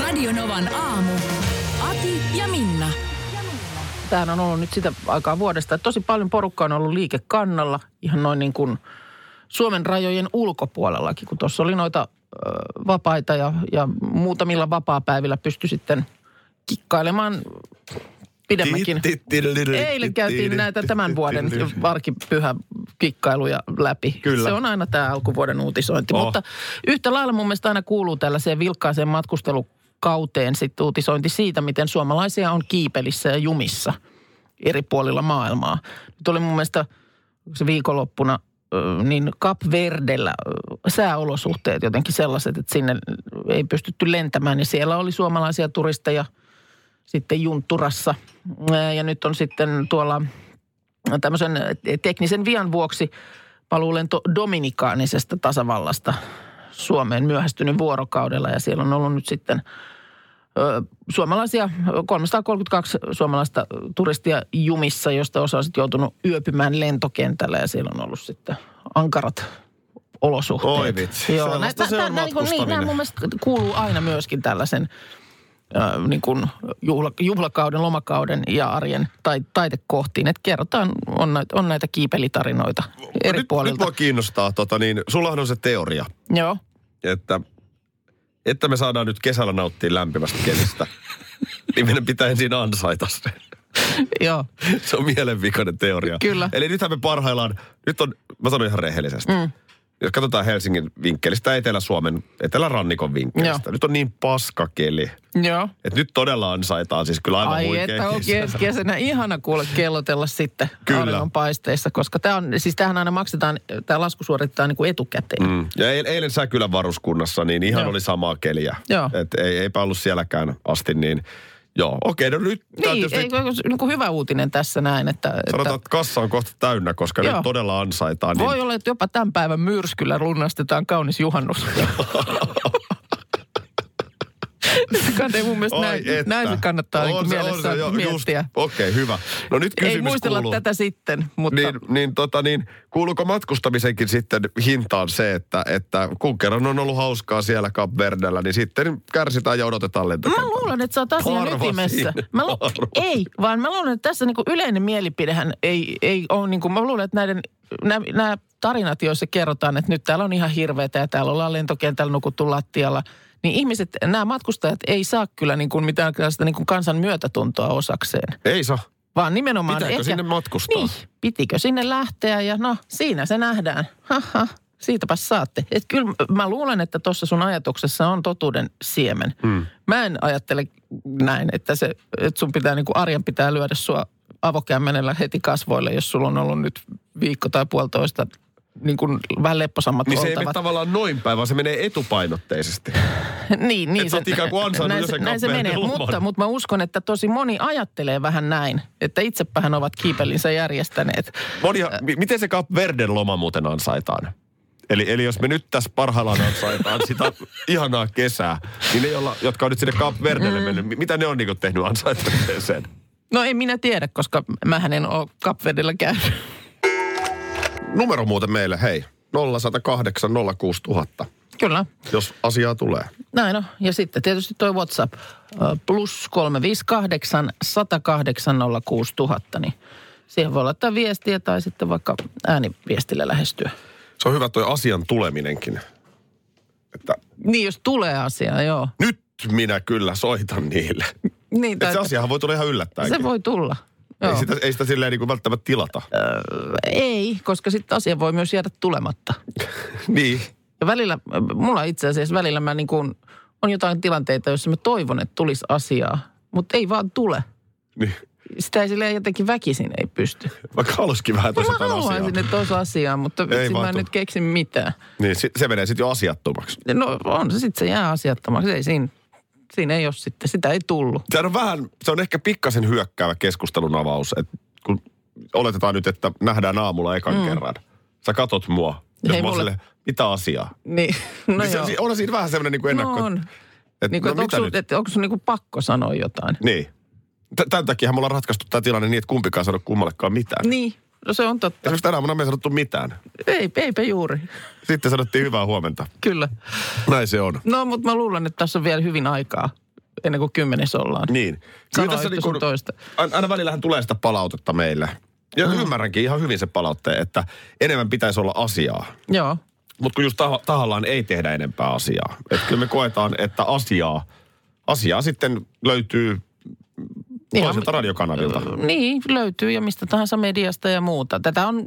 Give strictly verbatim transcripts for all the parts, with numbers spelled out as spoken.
Radionovan aamu. Ati ja Minna. Tämähän on ollut nyt sitä aikaa vuodesta, että tosi paljon porukkaa on ollut liikekannalla. Ihan noin niin kuin Suomen rajojen ulkopuolellakin, kun tuossa oli noita ö, vapaita ja, ja muutamilla vapaapäivillä pystyi sitten kikkailemaan pidemmäkin. Eilen käytiin näitä tämän vuoden arkipyhäkikkailuja läpi. Kyllä. Se on aina tämä alkuvuoden uutisointi. Oh. Mutta yhtä lailla mun mielestä aina kuuluu tällaiseen vilkkaaseen matkustelukauteen sitten uutisointi siitä, miten suomalaisia on kiipelissä ja jumissa eri puolilla maailmaa. Nyt oli mun mielestä se viikonloppuna niin Kapverdellä sääolosuhteet jotenkin sellaiset, että sinne ei pystytty lentämään. Ja siellä oli suomalaisia turisteja sitten Junturassa. Ja nyt on sitten tuolla tämmöisen teknisen vian vuoksi paluulento Dominikaanisesta tasavallasta Suomeen myöhästynyt vuorokaudella. Ja siellä on ollut nyt sitten suomalaisia, kolmesataakolmekymmentäkaksi suomalaista turistia jumissa, josta osa on sitten joutunut yöpymään lentokentällä ja siellä on ollut sitten ankarat olosuhteet. Oi vitsi, sellaista se on matkustaminen. Nämä mun mielestä kuuluu aina myöskin tällaisen niin kuin juhla, juhlakauden, lomakauden ja arjen tai taitekohtiin. Että kerrotaan, on näitä, on näitä kiipelitarinoita eri nyt, puolilta. Nyt mua kiinnostaa, tota niin, sullahan on se teoria. Joo. Että, että me saadaan nyt kesällä nauttia lämpimästä kelistä, niin meidän pitää ensin ansaita sen. Joo. Se on mielenvikainen teoria. Kyllä. Eli nythän me parhaillaan, nyt on, mä sanon ihan rehellisesti. Mm. Jos katsotaan Helsingin vinkkelistä, Etelä-Suomen, Etelärannikon vinkkelistä. Joo. Nyt on niin paskakeli. Joo. Että nyt todella ansaitaan siis kyllä aivan huikea kesä. Ai että on kesänä ihana kuule kellotella sitten auringonpaisteissa, koska tämä on, siis tämähän aina maksetaan, tämä lasku suoritetaan niin kuin etukäteen. Mm. Ja eilen Säkylän varuskunnassa niin ihan joo. Oli samaa keliä. Joo. Että ei, eipä ollut sielläkään asti niin. Joo, okei, no nyt... Niin, ei, niin kuin hyvä uutinen tässä näin, että... Sanotaan, että kassa on kohta täynnä, koska joo. Nyt todella ansaitaan. Voi niin... olla, että jopa tämän päivän myrskyllä lunastetaan kaunis juhannus. Ei mun mielestä näin, näin se kannattaa niin se, mielessä se, jo, miettiä. Okei, okay, hyvä. No nyt kysymys ei muistella kuuluu, tätä sitten, mutta... Niin, niin, tota, niin, kuuluuko matkustamisenkin sitten hintaan se, että, että kun kerran on ollut hauskaa siellä Kapverdellä, niin sitten kärsitään ja odotetaan lentokentällä? Mä luulen, että sä oot asian ytimessä. Mä lu... Ei, vaan mä luulen, että tässä niin kuin yleinen mielipidehän ei, ei ole... Niin kuin, mä luulen, että näiden... Nämä tarinat, joissa kerrotaan, että nyt täällä on ihan hirveetä ja täällä ollaan lentokentällä nukuttu lattialla, niin ihmiset, nämä matkustajat ei saa kyllä niin kuin mitään niin kuin kansan myötätuntoa osakseen. Ei saa. Vaan nimenomaan... Pitääkö ehkä, sinne matkustaa? Niin, pitikö sinne lähteä ja no siinä se nähdään. Haha, siitäpäs saatte. Et kyllä mä luulen, että tuossa sun ajatuksessa on totuuden siemen. Hmm. Mä en ajattele näin, että, se, että sun pitää niin kuin arjen pitää lyödä sua avokämmenellä heti kasvoille, jos sulla on ollut nyt viikko tai puolitoista niin kuin vähän lepposammat oltavat. Niin se ei tavallaan noin päin, vaan se menee etupainotteisesti. niin, niin. Et sä oot ikään kuin ansainnut jo sen näin se menee, mutta, mutta mä uskon, että tosi moni ajattelee vähän näin, että itsepähän ovat kiipelinsä järjestäneet. Monihan, m- miten se Kapverden loma muuten ansaitaan? Eli, eli jos me nyt tässä parhaillaan ansaitaan sitä ihanaa kesää, niin ne, jolla, jotka on nyt sinne Kapverdelle mm. mennyt, mitä ne on niin kuin tehnyt ansaitakseen sen? No en minä tiedä, koska mähän en ole Kapverdellä käynyt. Numero muuten meille, hei. nolla yksi nolla kahdeksan nolla kuusi nolla nolla nolla. Kyllä. Jos asiaa tulee. Näin on. Ja sitten tietysti toi WhatsApp. Plus kolme viisi kahdeksan yksi nolla kahdeksan nolla kuusi nolla nolla nolla. Niin siihen voi laittaa viestiä tai sitten vaikka ääniviestillä lähestyä. Se on hyvä toi asian tuleminenkin. Että... Niin, jos tulee asiaa, joo. Nyt minä kyllä soitan niille. Niin, tai... Se asiahan voi tulla ihan yllättäenkin. Se voi tulla. Ei sitä, ei sitä silleen niin kuin välttämättä tilata. Öö, ei, koska sitten asia voi myös jäädä tulematta. Niin. Ja välillä, mulla itse asiassa välillä mä niin kuin, on jotain tilanteita, joissa mä toivon, että tulisi asiaa, mutta ei vaan tule. Niin. Sitä ei silleen jotenkin väkisin ei pysty. Vaikka halusikin vähän toistaan asiaa. Mä haluaisin, että olisi asiaa, mutta ei mä en nyt keksi mitään. Niin, se menee sitten jo asiattomaksi. No on se, sitten se jää asiattomaksi, ei siinä. siinä ei ole sitten, sitä ei tullut. Se on vähän, se on ehkä pikkasen hyökkäävä keskustelun avaus, että kun oletetaan nyt, että nähdään aamulla ekan mm. kerran. Sä katot mua, jos ei mä oon mulle... mitä asiaa? Niin, no niin joo. Se, on siinä vähän semmoinen niin ennakko. No on. Et, niin kuin, no, että onko, sun, että onko sun niin kuin pakko sanoa jotain? Niin. Tämän takiahan me ollaan ratkaistu tämä tilanne niin, että kumpikaan sanoo kummallekaan mitään. Niin, no se on totta. Esimerkiksi tänä aamuna me ei sanottu mitään. Ei, eipä juuri. Sitten sanottiin hyvää huomenta. Kyllä. Näin se on. No, mutta mä luulen, että tässä on vielä hyvin aikaa, ennen kuin kymmenes ollaan. Niin. Sanoa tässä niin kun, toista. Aina välillähän tulee sitä palautetta meille. Ja mm. ymmärränkin ihan hyvin se palautteen, että enemmän pitäisi olla asiaa. Joo. Mutta kun just taho, tahallaan ei tehdä enempää asiaa. Että kyllä me koetaan, että asiaa, asiaa sitten löytyy toisilta radiokanavilta. Niin, löytyy ja mistä tahansa mediasta ja muuta. Tätä on,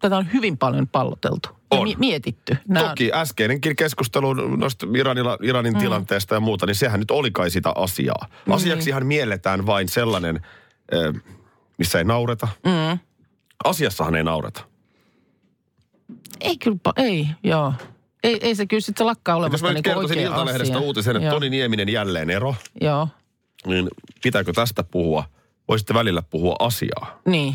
tätä on hyvin paljon palloteltu ja on. mietitty. Nämä... Toki äskeinenkin keskustelu noista Iranilla, Iranin mm. tilanteesta ja muuta, niin sehän nyt oli kai sitä asiaa. Asiaksihan mm. mielletään vain sellainen, missä ei naureta. Mm. Asiassahan ei naureta. Ei kyllä, ei, joo. Ei, ei se kyllä sitten lakkaa olemassa niin oikea asia. Jos mä nyt kertoisin Iltalehdestä uutisen, että joo. Toni Nieminen jälleen ero. Joo. Niin pitääkö tästä puhua? Voisitte välillä puhua asiaa. Niin,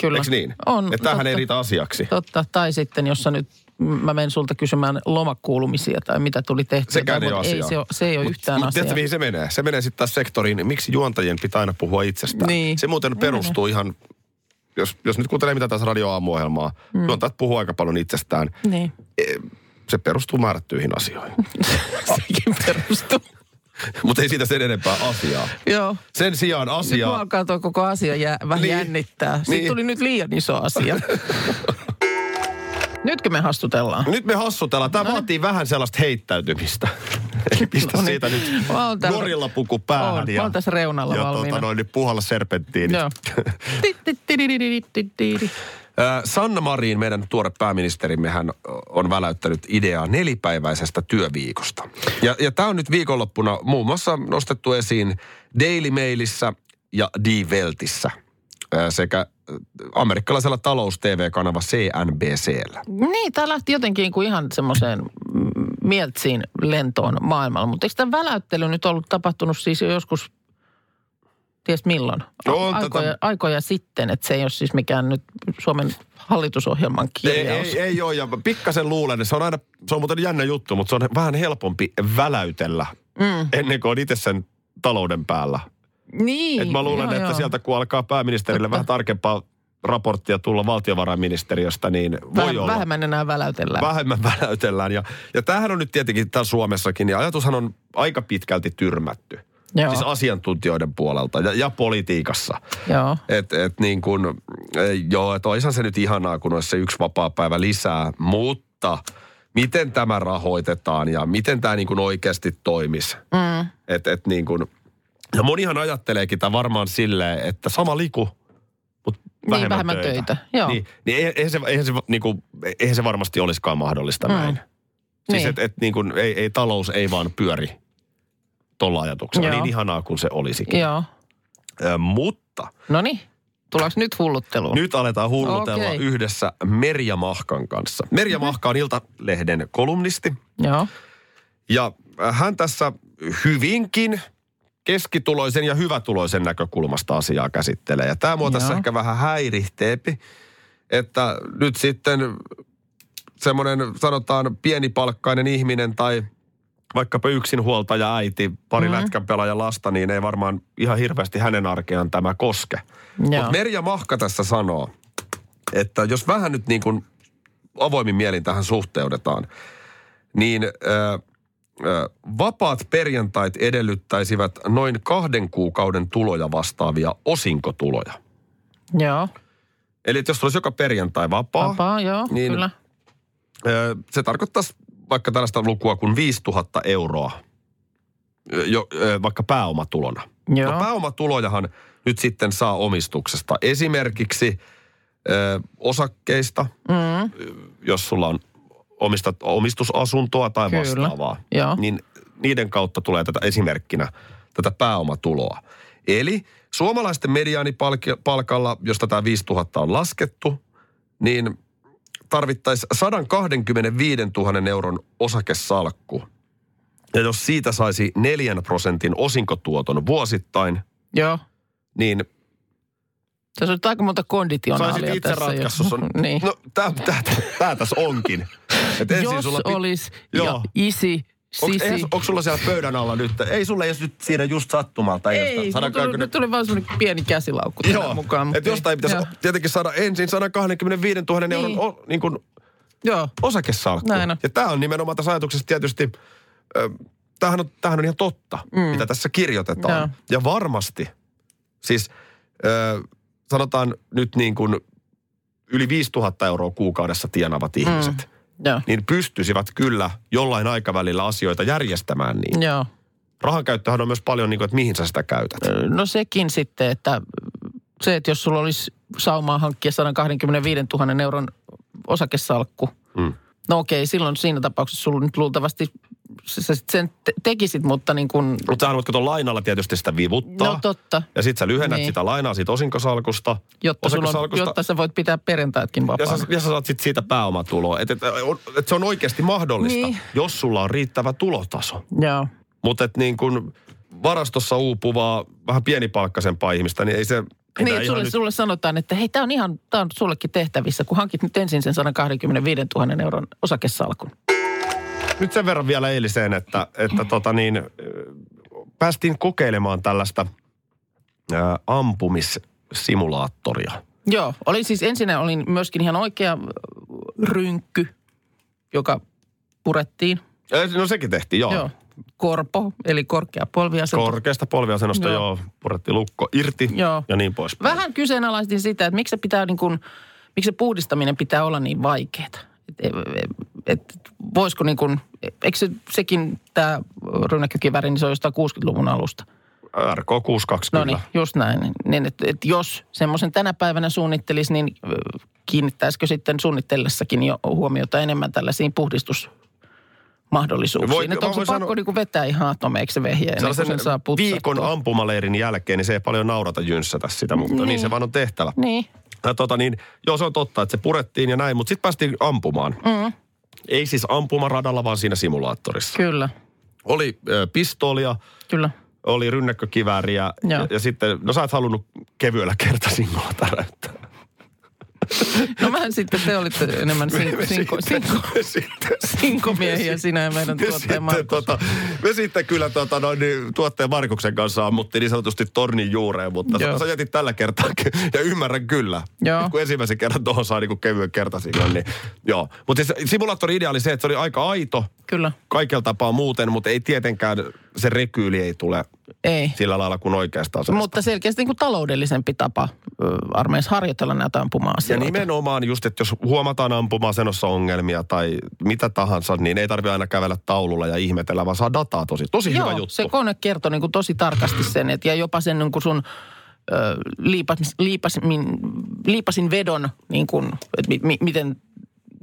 kyllä. Eikö niin? On. Että tämähän totta, ei riitä asiaksi. Totta, tai sitten jos sä nyt, mä menen sulta kysymään lomakuulumisia tai mitä tuli tehtyä. Sekään ei ole asiaa. Ei, se, ole, se ei ole mut, yhtään mut asiaa. Mutta tiedätkö mihin se menee? Se menee sitten taas sektoriin, miksi juontajien pitää aina puhua itsestään. Niin. Se muuten perustuu ihan... Jos, jos nyt kuuntelee mitä taas radioaamuohjelmaa, mm. juontajat puhuu aika paljon itsestään. Niin. Se perustuu määrättyihin asioihin. Sekin perustuu. Mutta ei siitä sen enempää asiaa. Joo. Sen sijaan asiaa... Nyt alkaa tuo koko asia jää, vähän niin. jännittää. Siitä niin. tuli nyt liian iso asia. Nytkö me hassutellaan? Nyt me hassutellaan. Tämä no. vaatii vähän sellaista heittäytymistä. Eli pistä no niin. siitä nyt nuorilla puku päähän. Oon. Ja, reunalla ja tuota, noin nyt puhalla serpenttiinit. Sanna Marin, meidän tuore pääministerimme, hän on väläyttänyt ideaa nelipäiväisestä työviikosta. Ja, ja tämä on nyt viikonloppuna muun muassa nostettu esiin Daily Mailissä ja Die Weltissä sekä amerikkalaisella talous-tv-kanava C N B C:llä. Niin, tämä lähti jotenkin kuin ihan semmoiseen mieltsiin lentoon maailmalla, mutta eikö tämä väläyttely nyt ollut tapahtunut siis jo joskus, ties milloin, A- aikoja, tätä... aikoja sitten, että se ei ole siis mikään nyt Suomen hallitusohjelman kirjaus. Ei, ei, ei ole, ja pikkasen luulen, se on aina, se on muuten jännä juttu, mutta se on vähän helpompi väläytellä mm. ennen kuin on itse sen talouden päällä. Niin. Et mä luulen, joo, että joo. sieltä kun alkaa pääministerille Mutta... vähän tarkempaa raporttia tulla valtiovarainministeriöstä, niin voi Väh, olla. Vähemmän enää väläytellään. Vähemmän väläytellään. Ja, ja tämähän on nyt tietenkin täällä Suomessakin, ja ajatushan on aika pitkälti tyrmätty. Joo. Siis asiantuntijoiden puolelta ja, ja politiikassa. Joo. Että et niin kuin, joo, että olisihan se nyt ihanaa, kun olisi se yksi vapaa päivä lisää, mutta... Miten tämä rahoitetaan ja miten tämä niin kuin oikeasti toimisi? Mm. Et, et niin kuin, ja monihan ajatteleekin tämä varmaan silleen, että sama liku, mutta vähemmän, niin, vähemmän töitä. töitä. Joo. Niin, niin eihän, se, eihän, se, niin kuin, eihän se varmasti olisikaan mahdollista mm. näin. Siis niin. että et, niin kuin ei, ei, talous ei vaan pyöri tuolla ajatuksella. Joo. Niin ihanaa kuin se olisikin. Joo. Ö, mutta... Noniin. Tullaanko nyt hullutteluun? Nyt aletaan hullutella okay. yhdessä Merja Mahkan kanssa. Merja mm-hmm. Mahka on Iltalehden kolumnisti. Joo. Ja hän tässä hyvinkin keskituloisen ja hyvätuloisen näkökulmasta asiaa käsittelee. Ja tämä mua Joo. tässä ehkä vähän häirihteepi, että nyt sitten semmoinen sanotaan pienipalkkainen ihminen tai vaikkapa yksinhuoltaja äiti, pari mm-hmm. lätkänpelaaja lasta, niin ei varmaan ihan hirveästi hänen arkeaan tämä koske. Mutta Merja Mahka tässä sanoo, että jos vähän nyt niin kuin avoimin mielin tähän suhteudetaan, niin ö, ö, vapaat perjantait edellyttäisivät noin kahden kuukauden tuloja vastaavia osinkotuloja. Joo. Eli jos olisi joka perjantai vapaa, vapaa joo, niin kyllä. Ö, se tarkoittaisi... vaikka tällaista lukua kuin viisituhatta euroa, jo, vaikka pääomatulona. Joo. No pääomatulojahan nyt sitten saa omistuksesta. Esimerkiksi ö, osakkeista, mm. jos sulla on omistat, omistusasuntoa tai Kyllä. vastaavaa, Joo. niin niiden kautta tulee tätä esimerkkinä tätä pääomatuloa. Eli suomalaisten mediaanipalkalla, jos tätä viisituhatta on laskettu, niin... tarvittaisiin sataakahtakymmentäviisituhatta euron osakesalkku, Ja jos siitä saisi neljän prosentin osinkotuoton vuosittain, joo, niin... Tässä on aika monta konditionaalia tässä. Saisit itse ratkaisussa. Niin. No, tää, tää, tää tässä onkin. Jos sulla pit... olisi ja isi... Sisi. Onko sulla siellä pöydän alla nyt? Ei sulla jos nyt siinä just sattumalta. Ei, tuli, nyt tuli vaan semmoinen pieni käsilaukku tähän mukaan. Joo, että jostain pitäisi joo. tietenkin saada ensin sata kaksikymmentäviisituhatta niin. euron o, niin kuin joo. osakesalkku. Näin on. Ja tämä on nimenomaan tässä ajatuksessa tietysti, ö, tämähän, on, tämähän on ihan totta, mm. mitä tässä kirjoitetaan. Joo. Ja varmasti, siis ö, sanotaan nyt niin kuin yli viisituhatta euroa kuukaudessa tienavat mm. ihmiset. Joo. Niin pystyisivät kyllä jollain aikavälillä asioita järjestämään niin. Joo. Rahankäyttöhän on myös paljon niin kuin, että mihin sä sitä käytät. No sekin sitten, että se, että jos sulla olisi saumaa hankkia sata kaksikymmentäviisituhatta euron osakesalkku. Mm. No okei, silloin siinä tapauksessa sulla nyt luultavasti sä sen te- tekisit, mutta niin kuin... Mutta sä haluat kato lainalla tietysti sitä vivuttaa. No totta. Ja sit sä lyhennät niin. sitä lainaa siitä osinkosalkusta. Jotta, osinkosalkusta. On, jotta sä voit pitää perjantaitkin vapaana. Ja sä, ja sä saat sit siitä pääomatuloa. Että et, et, et se on oikeasti mahdollista, niin. jos sulla on riittävä tulotaso. Joo. Mutta et niin kuin varastossa uupuvaa, vähän pienipalkkaisempaa ihmistä, niin ei se... Niin, että sulle, nyt... sulle sanotaan, että hei, tää on ihan, tää on sullekin tehtävissä, kun hankit nyt ensin sen sata kaksikymmentäviisituhatta euron osakesalkun. Nyt sen verran vielä eiliseen, että, että tota niin, päästiin kokeilemaan tällaista ää, ampumissimulaattoria. Joo, oli siis ensinnä oli myöskin ihan oikea rynkky, joka purettiin. No sekin tehtiin, joo. joo. Korpo, eli korkea polviasento. Korkeasta polviasennosta, joo. joo, purettiin lukko irti joo. ja niin poispäin. Vähän kyseenalaistin sitä, että miksi se, pitää niin kuin, miksi se puhdistaminen pitää olla niin vaikeaa. Että voisiko niin kuin, eikö se, sekin tämä rynnäkkökiväri, niin se on jostain kuudenkymmenen luvun alusta? R K kuusisataakaksikymmentä. No niin, just näin. Niin, että et jos semmoisen tänä päivänä suunnittelisi, niin kiinnittäisikö sitten suunnitellessakin jo huomiota enemmän tällaisiin puhdistusmahdollisuuksiin? Että onko pakko sano... niin kuin vetää ihan atomeiksi se vehjä ennen kuin sen saa putsattua? Viikon ampumaleirin jälkeen, niin se ei paljon naurata jynssätä sitä, mutta niin, niin se vaan on tehtävä. Niin. Ja tota niin, joo, se on totta, että se purettiin ja näin, mutta sitten päästiin ampumaan. Mm. Ei siis ampumaradalla, vaan siinä simulaattorissa. Kyllä. Oli ö, pistoolia. Kyllä. Oli rynnäkkökivääriä. Ja, ja sitten, no sä et halunnut kevyellä kertasingolla täräyttää. No mähän sitten, te olitte enemmän sinko, sinko, sinko, sinkomiehiä sinä ja meidän me tuotteen Markus. Tota, me sitten kyllä tota, no, niin, tuotteen Markuksen kanssa ammuttiin niin sanotusti tornin juureen, mutta sä, sä jätit tällä kertaa ja ymmärrän kyllä. Joo. Kun ensimmäisen kerran tuohon saa niin kevyen kertasingon, niin joo. Mutta siis simulaattori-idea oli se, että se oli aika aito. Kyllä. Kaikella tapaa muuten, mutta ei tietenkään se rekyyli ei tule ei. Sillä lailla kuin oikeastaan. Mutta selkeästi niin kuin taloudellisempi tapa armeijassa harjoitella näitä ampuma-asioita. Ja nimenomaan just, että jos huomataan ampuma-asenossa ongelmia tai mitä tahansa, niin ei tarvitse aina kävellä taululla ja ihmetellä, vaan saa dataa tosi. Tosi joo, hyvä juttu. Se kone kertoo niin kuin tosi tarkasti sen, että ja jopa sen niin kuin sun ö, liipas, liipas, min, liipasin vedon, niin kuin, että mi, mi, miten...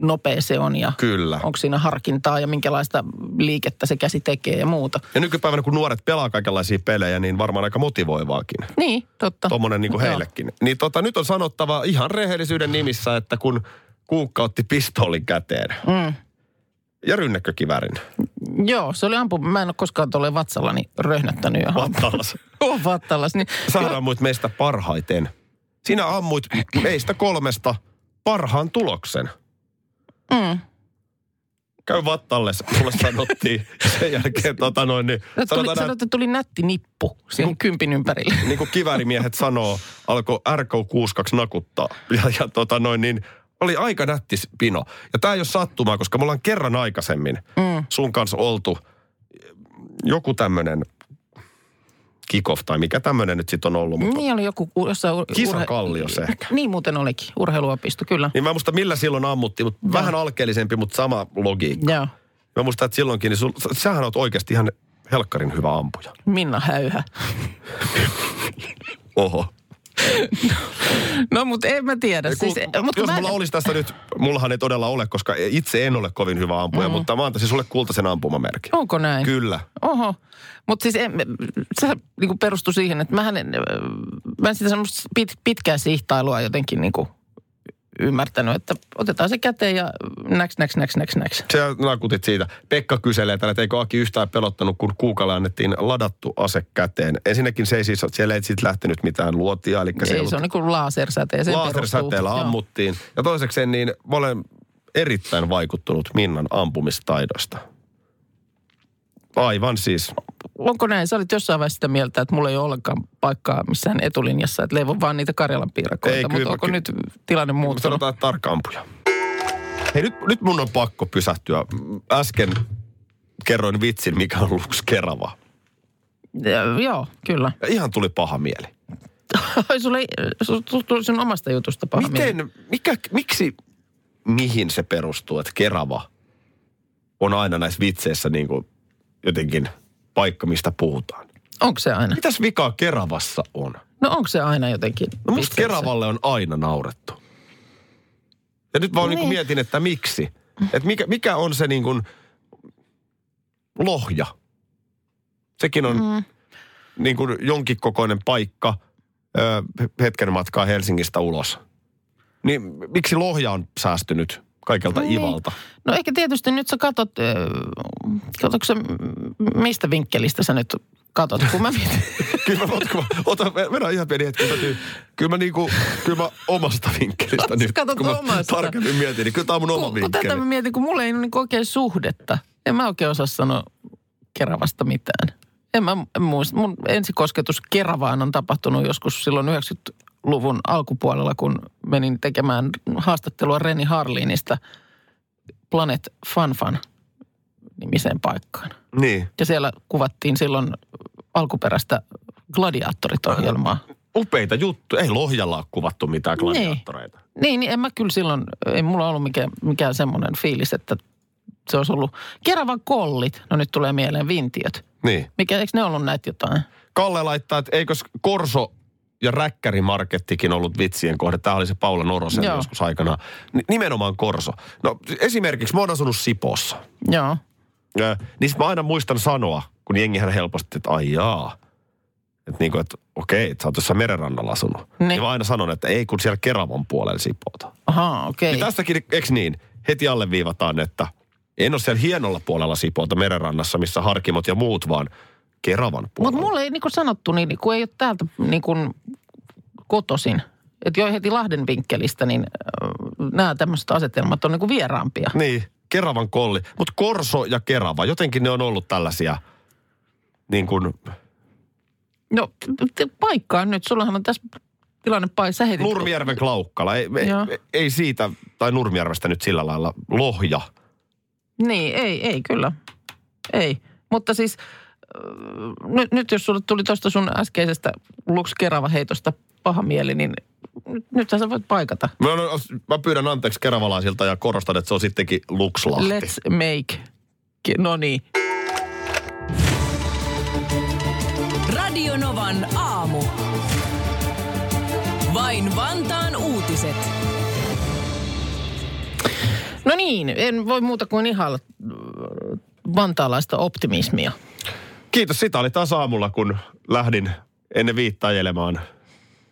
nopea se on ja kyllä. onko siinä harkintaa ja minkälaista liikettä se käsi tekee ja muuta. Ja nykypäivänä kun nuoret pelaa kaikenlaisia pelejä, niin varmaan aika motivoivaakin. Niin, totta. Tuommoinen niin kuin heillekin. Niin tota, nyt on sanottava ihan rehellisyyden nimissä, että kun Kuukka otti pistoolin käteen mm. ja rynnäkkökivärin. Joo, se oli ampu. Mä en ole koskaan tuolle vatsallani röhnättänyt. Vattalas. Joo, vattalas. Niin. Sä ammuit meistä parhaiten. Sinä ammuit meistä kolmesta parhaan tuloksen. Mm. Käy vattalles, mulle sanottiin sen jälkeen tota noin niin... Sanotaan, että tuli, tuli nätti nippu siihen kympin ympärille. Niin kuin kiväärimiehet sanoo, alkoi R K kuusikymmentäkaksi nakuttaa. Ja, ja tota noin niin, oli aika nätti pino. Ja tää ei ole sattumaa, koska me ollaan kerran aikaisemmin mm. sun kanssa oltu joku tämmönen... Kickoff tai mikä tämmöinen nyt sitten on ollut. Mutta niin oli joku... Jossain ur- Kisakalliossa urhe- ehkä. Niin muuten olikin, urheiluopisto, kyllä. Niin mä muistan millä silloin ammuttiin, mutta ja. Vähän alkeellisempi, mutta sama logiikka. Joo. Mä muistan, että silloinkin, niin sul, sähän oot oikeasti ihan helkkarin hyvä ampuja. Minna Häyhä. Oho. No, no mutta en mä tiedä. Siis, kun, mutta jos mä... mulla olisi tässä nyt, mullahan ei todella ole, koska itse en ole kovin hyvä ampuja, mm. mutta mä antaisin sulle kultaisen ampumamerkin. Onko näin? Kyllä. Oho. Mutta siis en, se niinku perustui siihen, että mähän en, mä en sitä semmoista pit, pitkää sihtailua jotenkin niinku ymmärtänyt, että otetaan se käteen ja näks, näks, näks, näks, näks. Sä nakutit siitä. Pekka kyselee täällä, että eikö Aki yhtään pelottanut, kun Kuukalle annettiin ladattu ase käteen. Ensinnäkin se ei siis, siellä ei sitten lähtenyt mitään luotia. Eli se ei, ollut, se on niin kuin lasersäteeseen perustuu. Lasersäteellä ammuttiin. Ja toisekseen niin mä olen erittäin vaikuttunut Minnan ampumistaidosta. Aivan siis. Onko näin? Sä olit jossain vaiheessa sitä mieltä, että mulla ei ole ollenkaan paikkaa missään etulinjassa, että leivon vaan niitä Karjalan piirakoita, mutta kyllä, onko ky- nyt tilanne muuttunut? Sanotaan, että tarkka ampuja. Hei, nyt, nyt mun on pakko pysähtyä. Äsken kerroin vitsin, mikä on lukskerava. Ja, joo, kyllä. Ja ihan tuli paha mieli. Sulle tuli sun omasta jutusta paha Miten, mieli. Mikä, miksi, mihin se perustuu, että kerava on aina näissä vitseissä niin kuin jotenkin paikka, mistä puhutaan. Onko se aina? Mitäs vikaa Keravassa on? No onko se aina jotenkin? No musta Keravalle on aina naurettu. Ja nyt vaan niin. Niin mietin, että miksi. Että mikä, mikä on se niin kuin lohja? Sekin on mm. niin kuin jonkin kokoinen paikka ö, hetken matkaa Helsingistä ulos. Niin miksi lohja on säästynyt kaikelta niin ivalta? No ehkä tietysti nyt sä katot, katotko sä, mistä vinkkelistä sä nyt katot, kun mä mietin? Kyllä mä, otan, otan, mennään ihan pieni hetki. Kyllä mä, niinku, kyllä mä omasta vinkkelistä Oot, nyt, kun mä omasta tarkemmin mietin, niin kyllä tää on mun kun, oma vinkkeli. Kun tätä mä mietin, kun mulla ei ole niinku oikein suhdetta. En mä oikein osaa sanoa Keravasta mitään. En mä muista. Mun ensikosketus Keravaan on tapahtunut joskus silloin yhdeksänkymmentäluvun alkupuolella, kun menin tekemään haastattelua Reni Harlinista Planet Fanfan nimiseen paikkaan. Niin. Ja siellä kuvattiin silloin alkuperäistä gladiaattoritohjelmaa. Upeita juttuja. Ei Lohjalla ole kuvattu mitään gladiaattoreita. Niin, niin, niin en mä kyllä silloin, ei mulla ollut mikään, mikään semmoinen fiilis, että se olisi ollut Keravan kollit. No nyt tulee mieleen vintiöt. Niin. Mikä, eikö ne ollut näitä jotain? Kalle laittaa, että eikös Korso ja Räkkärimarkettikin ollut vitsien kohde. Tämä oli se Paula Norosen Joo. joskus aikana. Nimenomaan Korso. No esimerkiksi mä oon asunut Sipossa. Joo. Ja, niin mä aina muistan sanoa, kun jengihän helposti, että ai jaa. Että niin kuin, että okei, että sä oot jossain merenrannalla asunut. Niin. Ja mä aina sanon, että ei kun siellä Keravan puolella Sipota. Ahaa, okei. Niin tästäkin, eks niin, heti alleviivataan, että en ole siellä hienolla puolella Sipolta merenrannassa, missä Harkimot ja muut, vaan Keravan puolella. Mutta mulle ei niin kuin sanottu, niin kun ei ole täältä niin kuin kotoisin. Että jo heti Lahden vinkkelistä, niin nämä tämmöiset asetelmat on niin kuin vieraampia. Niin, Keravan kolli. Mutta Korso ja Kerava, jotenkin ne on ollut tällaisia niin kuin... No, paikka on nyt. Sullahan on tässä tilanne paikassa. Heti... Nurmijärven Klaukkala. Ei, ei, ei siitä, tai Nurmijärvestä nyt sillä lailla, Lohja. Niin, ei, ei kyllä. Ei. Mutta siis äh, nyt, nyt jos sulle tuli tuosta sun äskeisestä Lux-Kerava-heitosta paha mieli, niin nythän sä voit paikata. Mä, no, mä pyydän anteeksi keravalaisilta ja korostan, että se on sittenkin Lux-Lahti. Let's make. No niin. Radio Novan aamu. Vain Vantaan uutiset. No niin, en voi muuta kuin ihailla vantaalaista optimismia. Kiitos, sitä oli taas aamulla, kun lähdin ennen viittä ajelemaan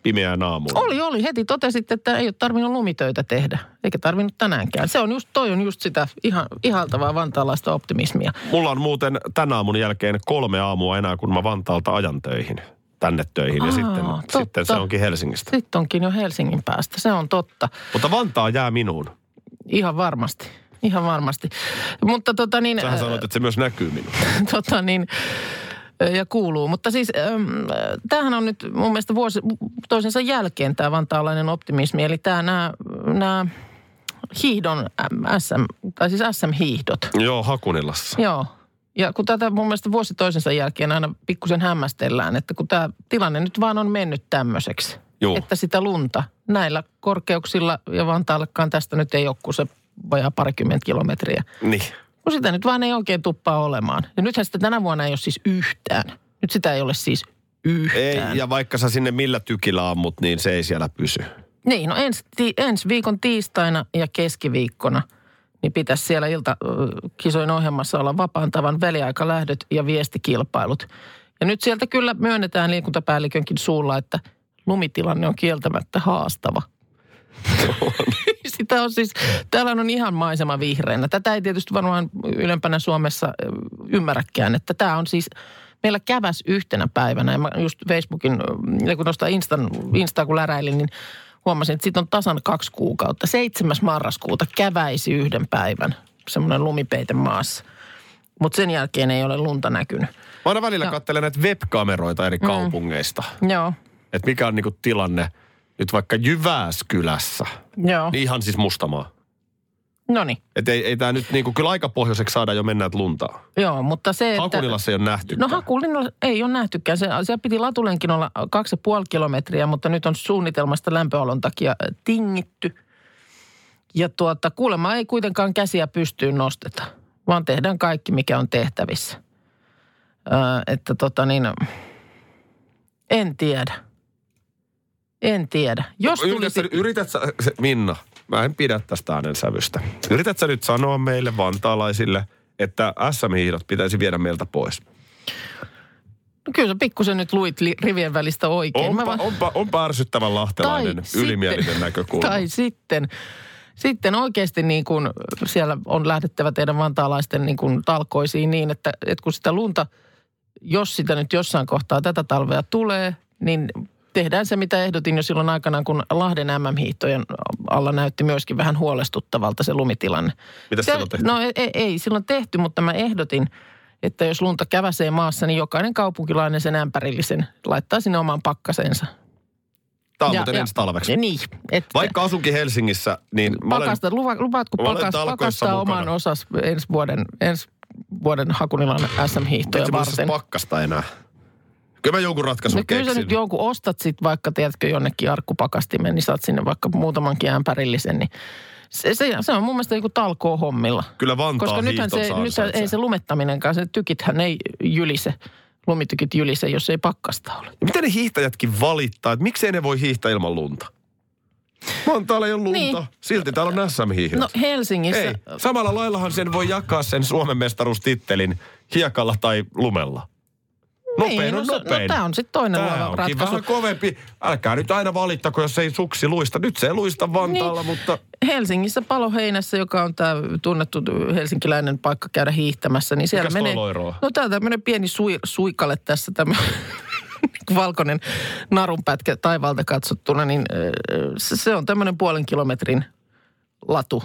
pimeään aamulla. Oli, oli. Heti totesit, että ei ole tarvinnut lumitöitä tehdä, eikä tarvinnut tänäänkään. Se on just, toi on just sitä ihan, ihaltavaa vantaalaista optimismia. Mulla on muuten tämän aamun jälkeen kolme aamua enää, kun mä Vantaalta ajan töihin, tänne töihin. Aa, ja sitten, sitten se onkin Helsingistä. Sitten onkin jo Helsingin päästä, se on totta. Mutta Vantaa jää minuun. Ihan varmasti, ihan varmasti. Mutta tota niin... Sähän sanoit, että se myös näkyy minuun. Tota niin, ja kuuluu. Mutta siis tämähän on nyt mun mielestä vuosi toisensa jälkeen tämä vantaalainen optimismi. Eli tämä nämä, nämä hiihdon äs äm, tai siis äs äm-hiihdot. Joo, Hakunilassa. Joo. Ja kun tätä mun mielestä vuosi toisensa jälkeen aina pikkusen hämmästellään, että kun tämä tilanne nyt vaan on mennyt tämmöiseksi. Joo. Että sitä lunta näillä korkeuksilla ja Vantaallekaan tästä nyt ei ole kuin se vajaa parikymmentä kilometriä. Niin. No sitä nyt vaan ei oikein tuppaa olemaan. Ja nythän sitä tänä vuonna ei ole siis yhtään. Nyt sitä ei ole siis yhtään. Ei, ja vaikka sä sinne millä tykillä ammut, niin se ei siellä pysy. Niin, no ensi, ti, ensi viikon tiistaina ja keskiviikkona niin pitäisi siellä iltakisojen ohjelmassa olla vapaan tavan väliaikalähdöt ja viestikilpailut. Ja nyt sieltä kyllä myönnetään liikuntapäällikönkin suulla, että lumitilanne on kieltämättä haastava. sitä on siis, täällä on ihan maisema vihreänä. Tätä ei tietysti varmaan ylempänä Suomessa ymmärräkään, että tämä on siis meillä käväs yhtenä päivänä. Ja mä just Facebookin, ja kun tuosta Instan, Instaa kun läräilin, niin huomasin, että siitä on tasan kaksi kuukautta. seitsemäs marraskuuta käväisi yhden päivän, semmoinen lumipeite maassa. Mutta sen jälkeen ei ole lunta näkynyt. Mä aina välillä no. katselen näitä webkameroita eri kaupungeista. Mm. Joo. Että mikä on niinku tilanne nyt vaikka Jyväskylässä. Joo. Niin ihan siis mustamaa. Noniin. Että ei, ei tää nyt niinku, kyllä aika pohjoiseksi saada jo mennä luntaa. Joo, mutta se, että... Hakunilassa ei ole nähtykään. No Hakunilassa ei ole nähtykään. Se, siellä piti latulenkin olla kaksi ja puoli kilometriä, mutta nyt on suunnitelmasta lämpöalon takia tingitty. Ja tuota, kuulemma ei kuitenkaan käsiä pystyyn nosteta, vaan tehdään kaikki, mikä on tehtävissä. Ää, että tota niin, en tiedä. En tiedä. Jos yrität, tuli... yrität sä, Minna, mä en pidä tästä äänensävystä. Yrität sä nyt sanoa meille vantaalaisille, että äs äm-hiihdot pitäisi viedä meiltä pois? No kyllä sä pikkusen nyt luit li, rivien välistä oikein. Onpa, vaan... onpa, onpa ärsyttävän lahtelainen ylimielinen sitten, näkökulma. Tai sitten... Sitten oikeasti niin kuin siellä on lähdettävä teidän vantaalaisten niin kuin talkoisiin niin, että, että kun sitä lunta, jos sitä nyt jossain kohtaa tätä talvea tulee, niin tehdään se, mitä ehdotin jo silloin aikanaan, kun Lahden äm äm-hiihtojen alla näytti myöskin vähän huolestuttavalta se lumitilanne. Mitä silloin tehty? No ei, ei silloin tehty, mutta mä ehdotin, että jos lunta käväsee maassa, niin jokainen kaupunkilainen sen ämpärillisen laittaa sinne oman pakkaseensa. Tämä on ja, muuten ja, ensi talveksi. Niin, että vaikka asunkin Helsingissä, niin mä olen... Pakasta, lupaatko pakasta, pakastaa oman osas ensi vuoden, ensi vuoden Hakunilan äs äm-hiihtoja varten? Miksi muista pakkasta enää? Kyllä mä jonkun ratkaisun no, keksin. Kyllä sä nyt jonkun ostat sitten vaikka, tiedätkö, jonnekin arkkupakastimen, niin saat sinne vaikka muutamankin ämpärillisen, niin se, se, se on mun mielestä joku talkoo hommilla. Kyllä Vantaan hiihto saa. Koska nythän ei se lumettaminenkaan, se tykithän ei jylise. Lumitykit jylise, jos ei pakkasta ole. Ja mitä ne hiihtäjätkin valittaa? Että miksei ne voi hiihtää ilman lunta? Vantaalla ei ole lunta. Niin. Silti täällä on äs äm-hiihdot. No Helsingissä... Ei. Samalla laillahan sen voi jakaa sen Suomen mestaruustittelin hiekalla tai lumella. Nopein niin, on no, nopein. No, tämä on sitten toinen luova ratkaisu. Tämä onkin vähän kovempi. Älkää nyt aina valittako, jos ei suksi luista. Nyt se ei luista Vantaalla, niin, mutta... Helsingissä Paloheinässä, joka on tämä tunnettu helsinkiläinen paikka käydä hiihtämässä, niin siellä menee... No tää on tämmöinen pieni sui, suikalle tässä tämä valkoinen narunpätkä taivaalta katsottuna, niin se on tämmöinen puolen kilometrin latu,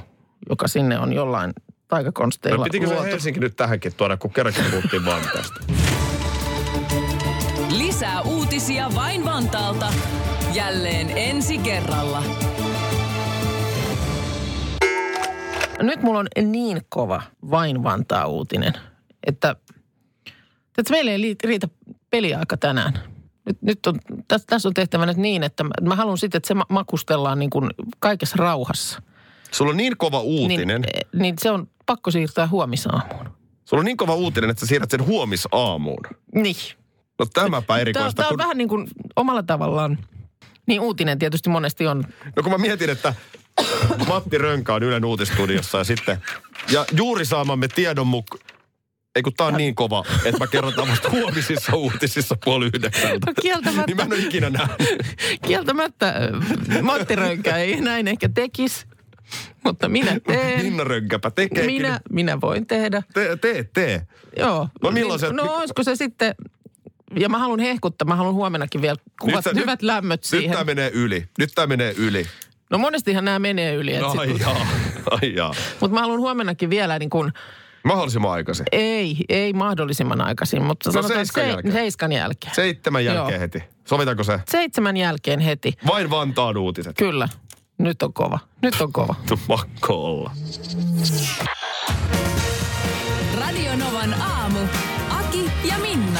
joka sinne on jollain taikakonsteilla luotu. Pitikö se Helsinki nyt tähänkin tuoda, kun kerrankin puhuttiin Vantaasta? Lisää uutisia vain Vantaalta. Jälleen ensi kerralla. Nyt mulla on niin kova vain Vantaa-uutinen, että, että meillä ei riitä peliaika tänään. Nyt, nyt on, tässä, tässä on tehtävä nyt niin, että mä, mä haluan sitten, että se makustellaan niin kuin kaikessa rauhassa. Sulla on niin kova uutinen. Niin, niin se on pakko siirtää huomisaamuun. Sulla on niin kova uutinen, että sä siirrät sen huomisaamuun. Niin. No tämäpä erikoista. Tämä on kun... vähän niin kuin omalla tavallaan, niin uutinen tietysti monesti on. No kun mä mietin, että Matti Rönkä on Ylen uutistudiossa ja sitten, ja juuri saamamme tiedon mukaan, ei kun tää on niin kova, että mä kerrotaan vasta huomisissa uutisissa puoli yhdeksältä. No kieltämättä. Niin mä en ole ikinä nähnyt. Kieltämättä Matti Rönkä ei näin ehkä tekisi, mutta minä teen. Minna Rönkäpä tekee. Minä, minä voin tehdä. Tee, tee, tee. Joo. No milloin se... No olisiko se sitten... Ja mä haluan hehkuttaa, mä haluan huomennakin vielä kuvat, sä, hyvät nyt, lämmöt siihen. Nyt tää menee yli, nyt tää menee yli. No monestihan nämä menee yli. No ai jaa, ai jaa. Mutta mä haluan huomennakin vielä niin kuin... Mahdollisimman aikaisin. Ei, ei mahdollisimman aikaisin, mutta no sanotaan seiskan, se, jälkeen. seiskan jälkeen. Seitsemän jälkeen Joo. heti. Sovitaanko se? Seitsemän jälkeen heti. Vain Vantaan uutiset. Kyllä, nyt on kova, nyt on kova. Pakko olla. Radionovan aamu. Aki ja Minna.